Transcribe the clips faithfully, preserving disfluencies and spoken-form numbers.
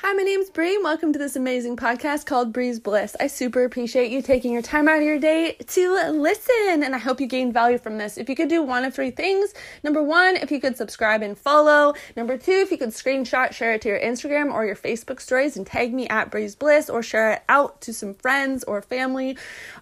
Hi, my name's Bree, and welcome to this amazing podcast called Breeze Bliss. I super appreciate you taking your time out of your day to listen, and I hope you gain value from this. If you could do one of three things: number one, if you could subscribe and follow; number two, if you could screenshot, share it to your Instagram or your Facebook stories and tag me at Breeze Bliss, or share it out to some friends or family,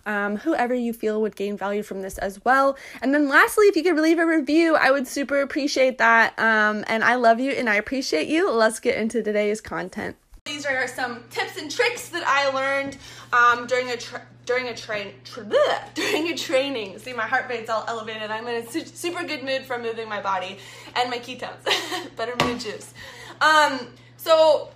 um, whoever you feel would gain value from this as well. And then lastly, if you could leave a review, I would super appreciate that, um, and I love you and I appreciate you. Let's get into today's content. These are some tips and tricks that I learned um, during a tra- during a train tra- bleh, during a training. See, my heart rate's all elevated. I'm in a su- super good mood from moving my body and my ketones. Better mood juice. Um, so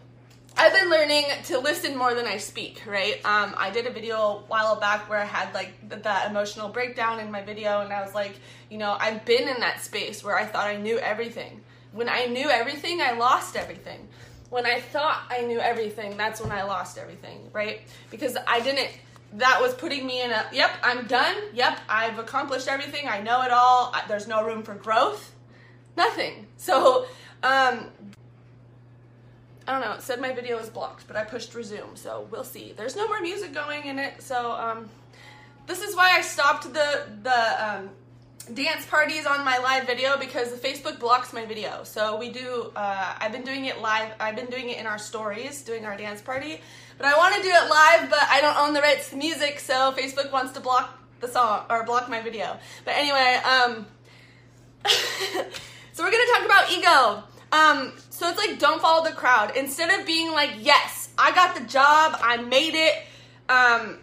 I've been learning to listen more than I speak. Right? Um, I did a video a while back where I had like the, the emotional breakdown in my video, and I was like, you know, I've been in that space where I thought I knew everything. When I knew everything, I lost everything. When I thought I knew everything, that's when I lost everything, right? Because I didn't, that was putting me in a, yep, I'm done. Yep, I've accomplished everything. I know it all. There's no room for growth. Nothing. So, um, I don't know. It said my video was blocked, but I pushed resume. So we'll see. There's no more music going in it. So, um, this is why I stopped the, the, um, dance parties on my live video, because Facebook blocks my video. So we do, uh, I've been doing it live. I've been doing it in our stories, doing our dance party, but I want to do it live, but I don't own the rights to music. So Facebook wants to block the song or block my video. But anyway, um, so we're going to talk about ego. Um, so it's like, don't follow the crowd. Instead of being like, yes, I got the job, I made it. Um,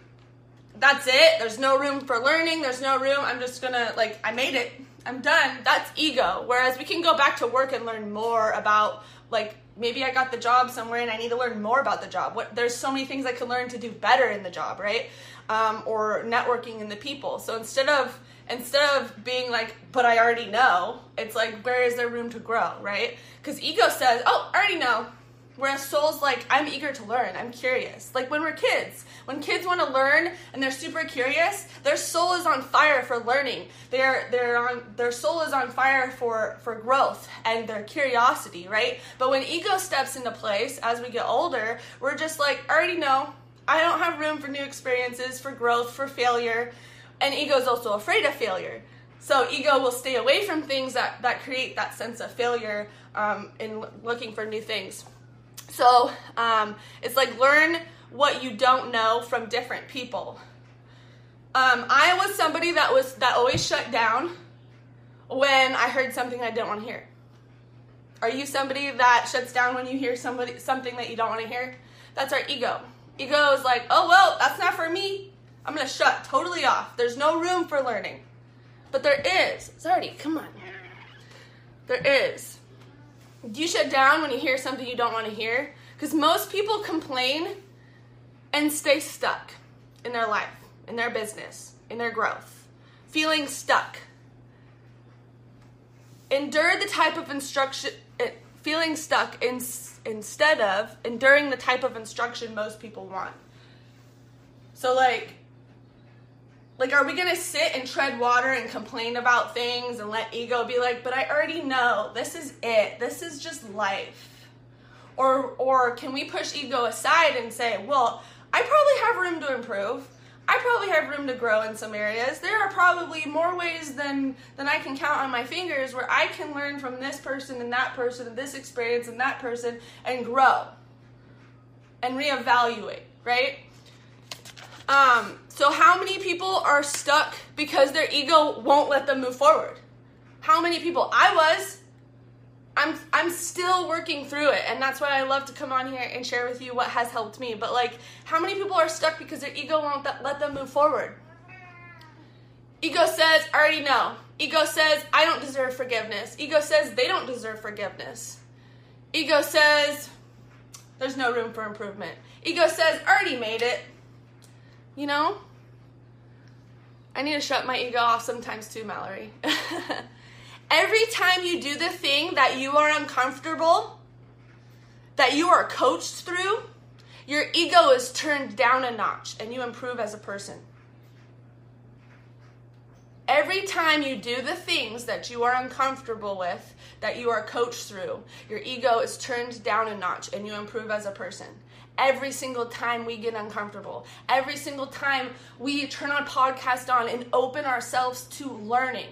That's it. There's no room for learning. There's no room. I'm just gonna, like, I made it. I'm done. That's ego. Whereas we can go back to work and learn more about, like, maybe I got the job somewhere and I need to learn more about the job. What, there's so many things I can learn to do better in the job, right? Um, or networking in the people. So instead of instead of being like, but I already know, it's like, where is there room to grow, right? Because ego says, oh, I already know. Whereas soul's like, I'm eager to learn, I'm curious. Like when we're kids, when kids want to learn and they're super curious, their soul is on fire for learning. They're, they're on, their soul is on fire for, for growth and their curiosity, right? But when ego steps into place, as we get older, we're just like, I already know, I don't have room for new experiences, for growth, for failure. And ego's also afraid of failure. So ego will stay away from things that, that create that sense of failure um, in looking for new things. So um, it's like, learn what you don't know from different people. Um, I was somebody that was that always shut down when I heard something I didn't want to hear. Are you somebody that shuts down when you hear somebody something that you don't want to hear? That's our ego. Ego is like, oh, well, that's not for me. I'm going to shut totally off. There's no room for learning. But there is. Sorry, come on. There is. Do you shut down when you hear something you don't want to hear? Because most people complain and stay stuck in their life, in their business, in their growth, feeling stuck. Endure the type of instruction, feeling stuck in, instead of enduring the type of instruction most people want. So like, like, are we going to sit and tread water and complain about things and let ego be like, but I already know, this is it. This is just life. Or or can we push ego aside and say, well, I probably have room to improve. I probably have room to grow in some areas. There are probably more ways than, than I can count on my fingers where I can learn from this person and that person and this experience and that person and grow and reevaluate, right? Um, so how many people are stuck because their ego won't let them move forward? How many people? I was, I'm, I'm still working through it. And that's why I love to come on here and share with you what has helped me. But like, how many people are stuck because their ego won't th- let them move forward? Ego says, I already know. Ego says, I don't deserve forgiveness. Ego says, they don't deserve forgiveness. Ego says, there's no room for improvement. Ego says, I already made it. You know, I need to shut my ego off sometimes too, Mallory. Every time you do the thing that you are uncomfortable, that you are coached through, your ego is turned down a notch and you improve as a person. Every time you do the things that you are uncomfortable with, that you are coached through, your ego is turned down a notch and you improve as a person. Every single time we get uncomfortable, every single time we turn on podcast on and open ourselves to learning,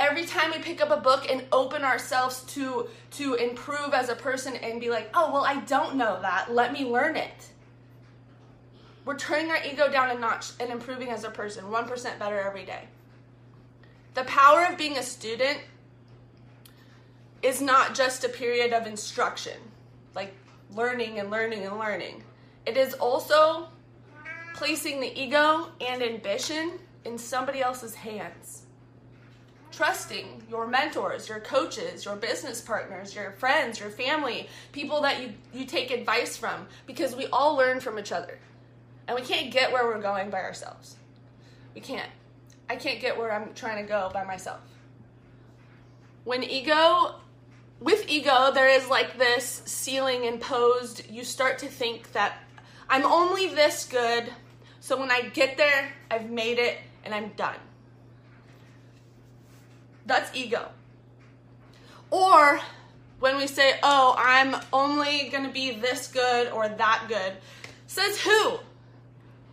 every time we pick up a book and open ourselves to, to improve as a person and be like, oh, well, I don't know that. Let me learn it. We're turning our ego down a notch and improving as a person, one percent better every day. The power of being a student is not just a period of instruction, like learning and learning and learning. It is also placing the ego and ambition in somebody else's hands. Trusting your mentors, your coaches, your business partners, your friends, your family, people that you, you take advice from, because we all learn from each other. And we can't get where we're going by ourselves. We can't. I can't get where I'm trying to go by myself. When ego... With ego, there is like this ceiling imposed. You start to think that I'm only this good, so when I get there, I've made it and I'm done. That's ego. Or when we say, oh, I'm only gonna be this good or that good, says who?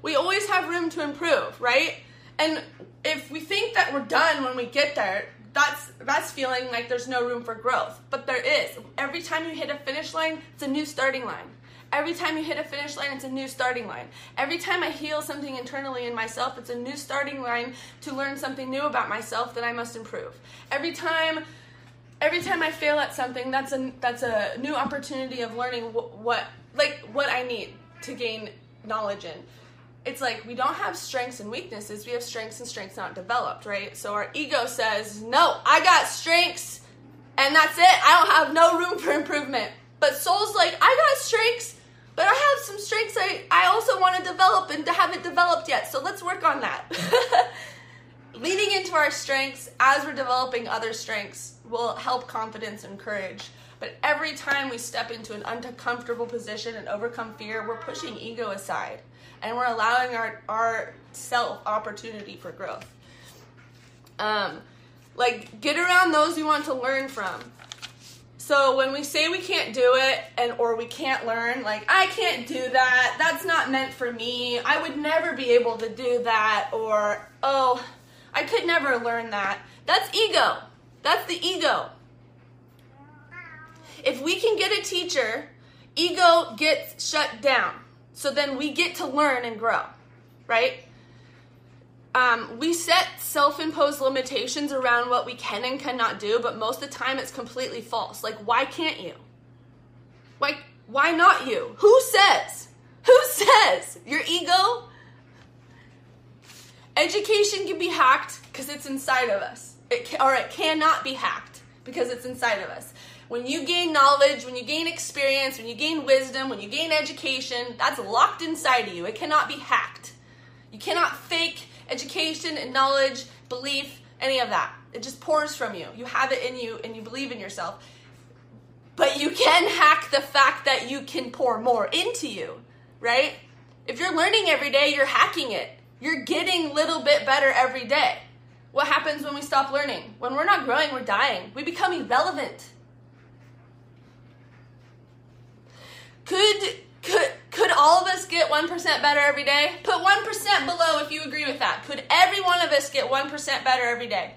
We always have room to improve, right? And if we think that we're done when we get there, That's that's feeling like there's no room for growth, but there is. Every time you hit a finish line, it's a new starting line. Every time you hit a finish line, it's a new starting line. Every time I heal something internally in myself, it's a new starting line to learn something new about myself that I must improve. Every time, every time I fail at something, that's a that's a new opportunity of learning wh- what like what I need to gain knowledge in. It's like we don't have strengths and weaknesses. We have strengths and strengths not developed, right? So our ego says, no, I got strengths and that's it. I don't have no room for improvement. But soul's like, I got strengths, but I have some strengths I, I also want to develop and haven't developed yet. So let's work on that. Leaning into our strengths as we're developing other strengths will help confidence and courage. But every time we step into an uncomfortable position and overcome fear, we're pushing ego aside. And we're allowing our, our self opportunity for growth. Um, like, get around those you want to learn from. So when we say we can't do it and or we can't learn, like, I can't do that. That's not meant for me. I would never be able to do that. Or, oh, I could never learn that. That's ego. That's the ego. If we can get a teacher, ego gets shut down. So then we get to learn and grow, right? Um, we set self-imposed limitations around what we can and cannot do, but most of the time it's completely false. Like, why can't you? Like, why not you? Who says? Who says? Your ego? Education can be hacked because it's inside of us. It can, or it cannot be hacked because it's inside of us. When you gain knowledge, when you gain experience, when you gain wisdom, when you gain education, that's locked inside of you. It cannot be hacked. You cannot fake education and knowledge, belief, any of that. It just pours from you. You have it in you and you believe in yourself. But you can hack the fact that you can pour more into you, right? If you're learning every day, you're hacking it. You're getting a little bit better every day. What happens when we stop learning? When we're not growing, we're dying. We become irrelevant. Could could could all of us get one percent better every day? Put one percent below if you agree with that. Could every one of us get one percent better every day?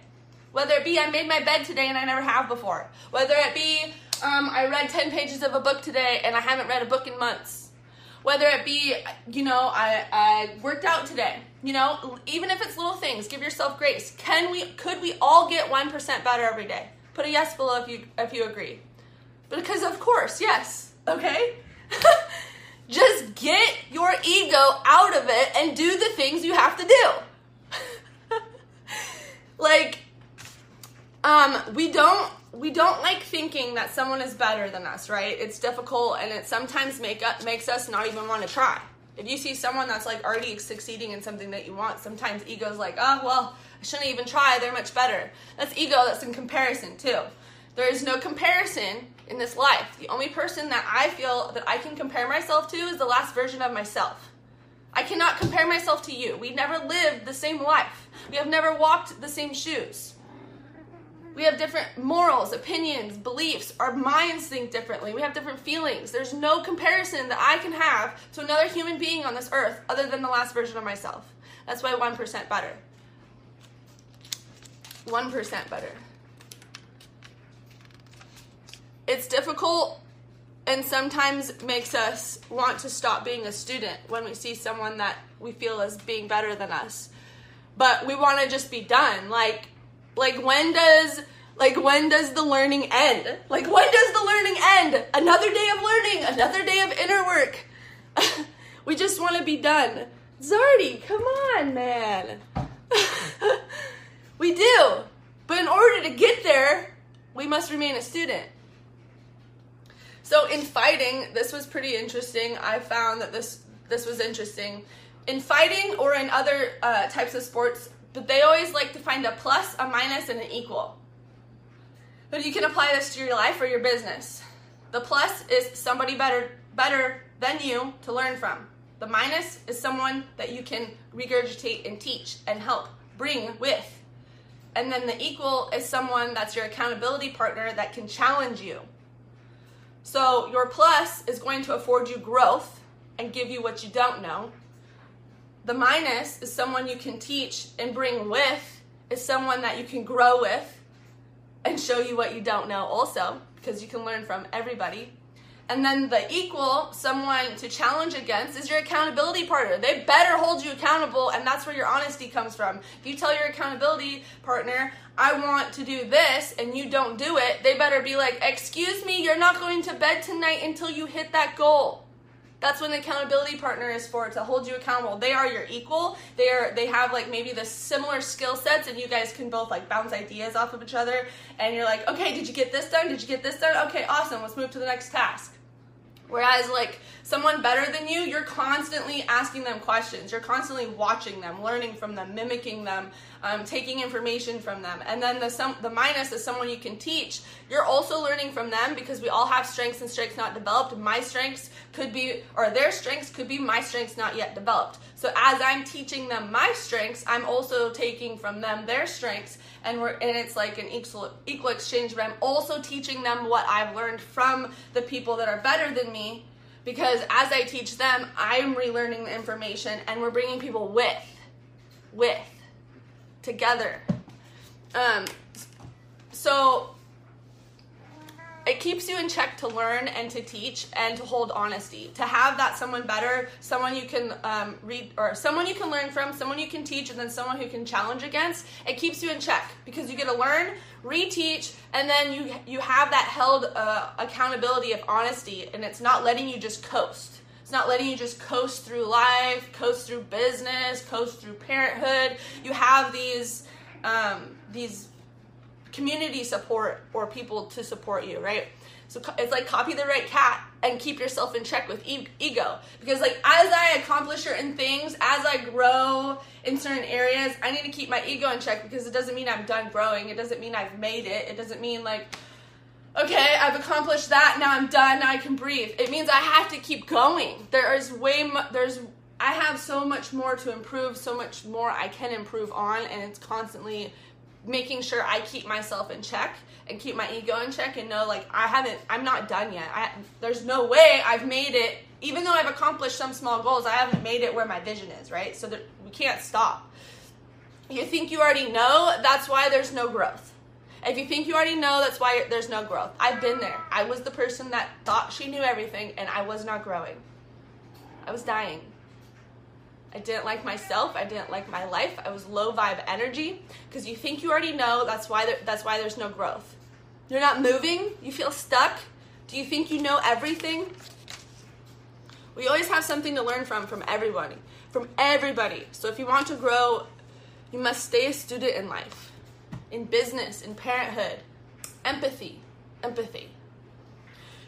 Whether it be I made my bed today and I never have before. Whether it be um, I read ten pages of a book today and I haven't read a book in months. Whether it be, you know, I, I worked out today. You know, even if it's little things, give yourself grace. Can we? Could we all get one percent better every day? Put a yes below if you if you agree. Because of course, yes. Okay? Just get your ego out of it and do the things you have to do. Like, um, we don't we don't like thinking that someone is better than us, right? It's difficult, and it sometimes make up, makes us not even want to try. If you see someone that's like already succeeding in something that you want, sometimes ego's like, oh well, I shouldn't even try. They're much better. That's ego. That's in comparison too. There is no comparison in this life. The only person that I feel that I can compare myself to is the last version of myself. I cannot compare myself to you. We've never lived the same life. We have never walked the same shoes. We have different morals, opinions, beliefs. Our minds think differently. We have different feelings. There's no comparison that I can have to another human being on this earth other than the last version of myself. That's why one percent better. one percent better. It's difficult and sometimes makes us want to stop being a student when we see someone that we feel is being better than us. But we want to just be done. Like, like when does, like when does the learning end? Like when does the learning end? Another day of learning, another day of inner work. We just want to be done. Zardy, come on, man. We do. But in order to get there, we must remain a student. So in fighting, this was pretty interesting. I found that this this was interesting. In fighting or in other uh, types of sports, but they always like to find a plus, a minus, and an equal. But you can apply this to your life or your business. The plus is somebody better, better than you to learn from. The minus is someone that you can regurgitate and teach and help bring with. And then the equal is someone that's your accountability partner that can challenge you. So your plus is going to afford you growth and give you what you don't know. The minus is someone you can teach and bring with, is someone that you can grow with and show you what you don't know also, because you can learn from everybody. And then the equal, someone to challenge against, is your accountability partner. They better hold you accountable, and that's where your honesty comes from. If you tell your accountability partner, I want to do this, and you don't do it, they better be like, excuse me, you're not going to bed tonight until you hit that goal. That's what an accountability partner is for, to hold you accountable. They are your equal. They are, they have like maybe the similar skill sets, and you guys can both like bounce ideas off of each other, and you're like, okay, did you get this done? Did you get this done? Okay, awesome. Let's move to the next task. Whereas like someone better than you, you're constantly asking them questions. You're constantly watching them, learning from them, mimicking them, um, taking information from them. And then the, some, the minus is someone you can teach. You're also learning from them, because we all have strengths and strengths not developed. My strengths could be, or their strengths could be my strengths not yet developed. So as I'm teaching them my strengths, I'm also taking from them their strengths. And we're, and it's like an equal, equal exchange, but I'm also teaching them what I've learned from the people that are better than me, because as I teach them, I'm relearning the information, and we're bringing people with, with, together. Um, so it keeps you in check to learn and to teach and to hold honesty, to have that someone better, someone you can um, read, or someone you can learn from, someone you can teach, and then someone who can challenge against. It keeps you in check, because you get to learn, reteach, and then you, you have that held uh, accountability of honesty, and it's not letting you just coast. It's not letting you just coast through life, coast through business, coast through parenthood. You have these, um, these community support or people to support you, right? So it's like copy the right cat and keep yourself in check with e ego. Because like as I accomplish certain things, as I grow in certain areas, I need to keep my ego in check, because it doesn't mean I'm done growing. It doesn't mean I've made it. It doesn't mean like, okay, I've accomplished that. Now I'm done. Now I can breathe. It means I have to keep going. There is way much, there's, I have so much more to improve, so much more I can improve on, and it's constantly making sure I keep myself in check and keep my ego in check and know, like, I haven't, I'm not done yet. I, there's no way I've made it, even though I've accomplished some small goals, I haven't made it where my vision is, right? So there, we can't stop. You think you already know, that's why there's no growth. If you think you already know, that's why there's no growth. I've been there. I was the person that thought she knew everything, and I was not growing. I was dying. I didn't like myself. I didn't like my life. I was low vibe energy, because you think you already know. That's why there, that's why there's no growth. You're not moving. You feel stuck. Do you think you know everything? We always have something to learn from, from everybody, from everybody. So if you want to grow, you must stay a student in life, in business, in parenthood. Empathy, empathy.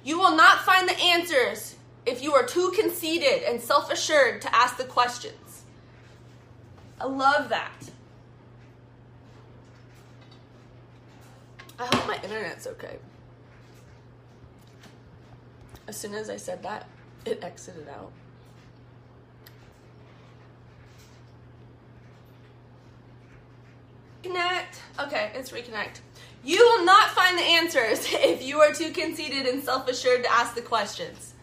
You will not find the answers if you are too conceited and self-assured to ask the questions. I love that. I hope my internet's okay. As soon as I said that, it exited out. reconnect. Okay, it's reconnect. You will not find the answers if you are too conceited and self-assured to ask the questions.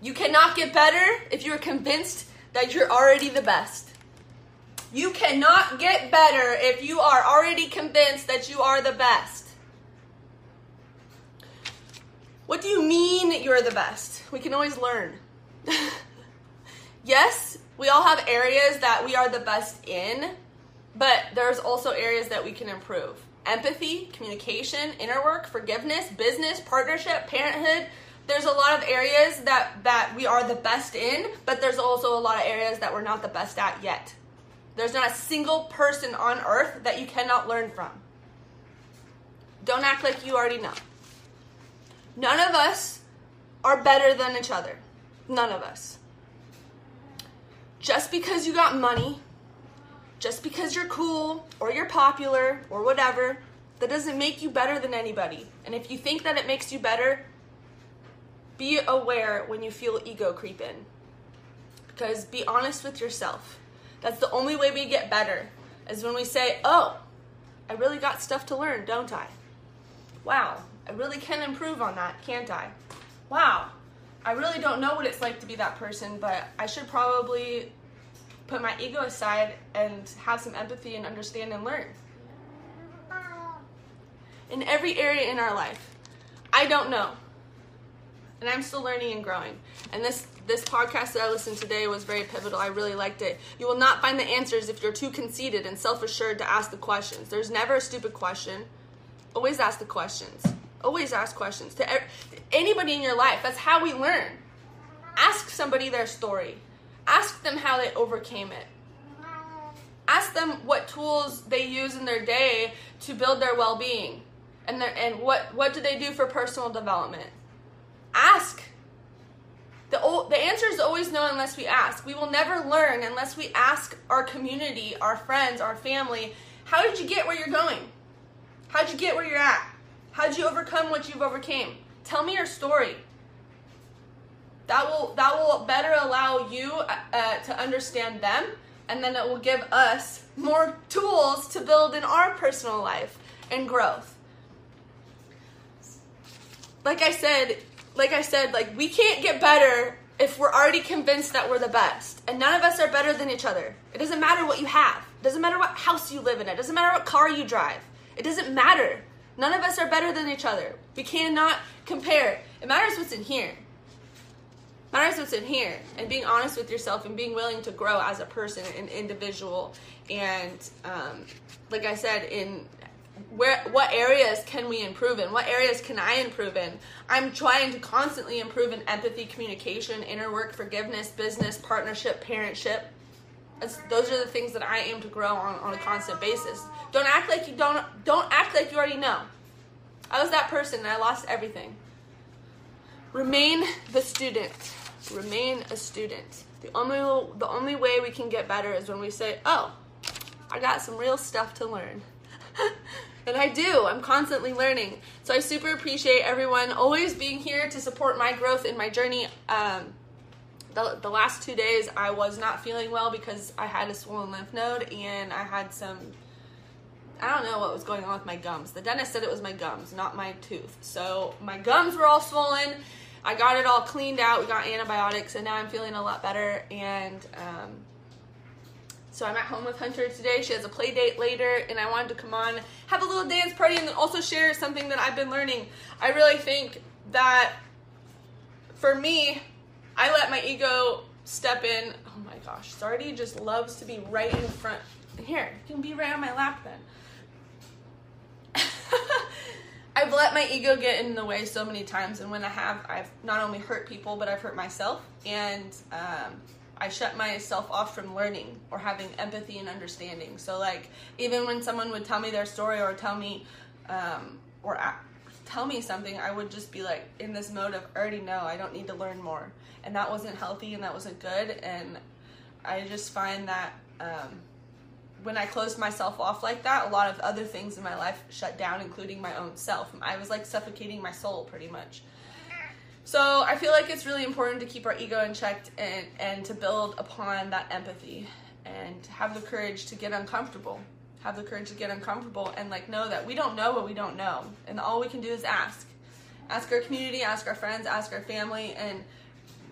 You cannot get better if you are convinced that you're already the best. You cannot get better if you are already convinced that you are the best. What do you mean you're the best? We can always learn. Yes, we all have areas that we are the best in, but there's also areas that we can improve. Empathy, communication, inner work, forgiveness, business, partnership, parenthood. There's a lot of areas that, that we are the best in, but there's also a lot of areas that we're not the best at yet. There's not a single person on earth that you cannot learn from. Don't act like you already know. None of us are better than each other. None of us. Just because you got money, just because you're cool or you're popular or whatever, that doesn't make you better than anybody. And if you think that it makes you better, be aware when you feel ego creep in. Because be honest with yourself. That's the only way we get better, is when we say, oh, I really got stuff to learn, don't I? Wow, I really can improve on that, can't I? Wow, I really don't know what it's like to be that person, but I should probably put my ego aside and have some empathy and understand and learn. In every area in our life, I don't know. And I'm still learning and growing. And this This podcast that I listened to today was very pivotal. I really liked it. You will not find the answers if you're too conceited and self-assured to ask the questions. There's never a stupid question. Always ask the questions. Always ask questions. To anybody in your life, that's how we learn. Ask somebody their story. Ask them how they overcame it. Ask them what tools they use in their day to build their well-being. And, their, and what, what do they do for personal development? Ask. The, old, the answer is always no unless we ask. We will never learn unless we ask our community, our friends, our family, how did you get where you're going? How did you get where you're at? How did you overcome what you've overcame? Tell me your story. That will, that will better allow you uh, to understand them, and then it will give us more tools to build in our personal life and growth. Like I said, Like I said, like we can't get better if we're already convinced that we're the best. And none of us are better than each other. It doesn't matter what you have. It doesn't matter what house you live in. It doesn't matter what car you drive. It doesn't matter. None of us are better than each other. We cannot compare. It matters what's in here. It matters what's in here. And being honest with yourself and being willing to grow as a person, an individual. And um, like I said, in... Where, what areas can we improve in? What areas can I improve in? I'm trying to constantly improve in empathy, communication, inner work, forgiveness, business, partnership, parentship. That's, those are the things that I aim to grow on on a constant basis. Don't act like you don't. Don't act like you already know. I was that person and I lost everything. Remain the student. Remain a student. The only the only way we can get better is when we say, "Oh, I got some real stuff to learn." And I do. I'm constantly learning. So I super appreciate everyone always being here to support my growth in my journey. Um, the, the last two days I was not feeling well because I had a swollen lymph node and I had some, I don't know what was going on with my gums. The dentist said it was my gums, not my tooth. So my gums were all swollen. I got it all cleaned out. We got antibiotics and now I'm feeling a lot better. And, um, So I'm at home with Hunter today. She has a play date later, and I wanted to come on, have a little dance party, and then also share something that I've been learning. I really think that, for me, I let my ego step in. Oh my gosh, Sardi just loves to be right in front. Here, you can be right on my lap then. I've let my ego get in the way so many times, and when I have, I've not only hurt people, but I've hurt myself, and um... I shut myself off from learning or having empathy and understanding. So like, even when someone would tell me their story or tell me, um, or a- tell me something, I would just be like in this mode of, I already know, I don't need to learn more. And that wasn't healthy and that wasn't good. And I just find that um, when I closed myself off like that, a lot of other things in my life shut down, including my own self. I was like suffocating my soul pretty much. So I feel like it's really important to keep our ego in check and, and to build upon that empathy and have the courage to get uncomfortable. have the courage to get uncomfortable and like know that we don't know what we don't know, and all we can do is ask. Ask our community, ask our friends, ask our family, and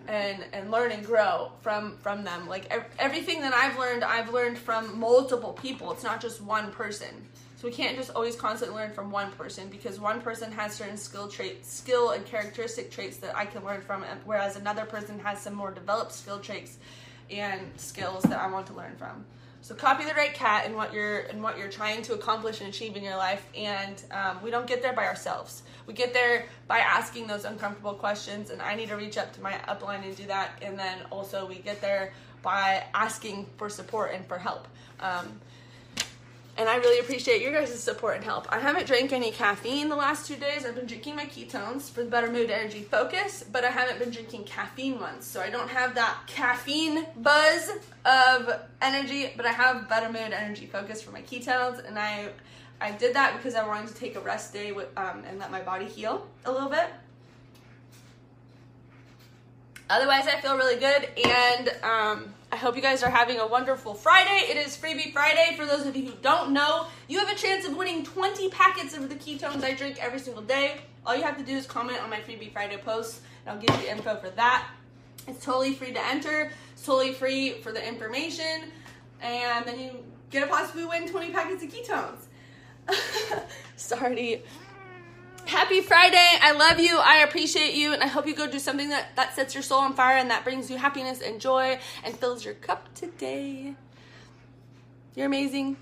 and and learn and grow from from them. Like ev everything that I've learned, I've learned from multiple people. It's not just one person. So we can't just always constantly learn from one person, because one person has certain skill traits, skill and characteristic traits that I can learn from, whereas another person has some more developed skill traits and skills that I want to learn from. So copy the right cat and what you're and what you're trying to accomplish and achieve in your life. And um, we don't get there by ourselves. We get there by asking those uncomfortable questions. And I need to reach up to my upline and do that. And then also we get there by asking for support and for help. Um, and I really appreciate your guys' support and help. I haven't drank any caffeine the last two days. I've been drinking my ketones for better mood, energy, focus, but I haven't been drinking caffeine ones. So I don't have that caffeine buzz of energy, but I have better mood, energy, focus for my ketones. And I I did that because I wanted to take a rest day with, um, and let my body heal a little bit. Otherwise, I feel really good, and um, I hope you guys are having a wonderful Friday. It is Freebie Friday. For those of you who don't know, you have a chance of winning twenty packets of the ketones I drink every single day. All you have to do is comment on my Freebie Friday post, and I'll give you info for that. It's totally free to enter. It's totally free for the information, and then you get a possibly win twenty packets of ketones. Sorry. Happy Friday. I love you. I appreciate you. And I hope you go do something that, that sets your soul on fire and that brings you happiness and joy and fills your cup today. You're amazing.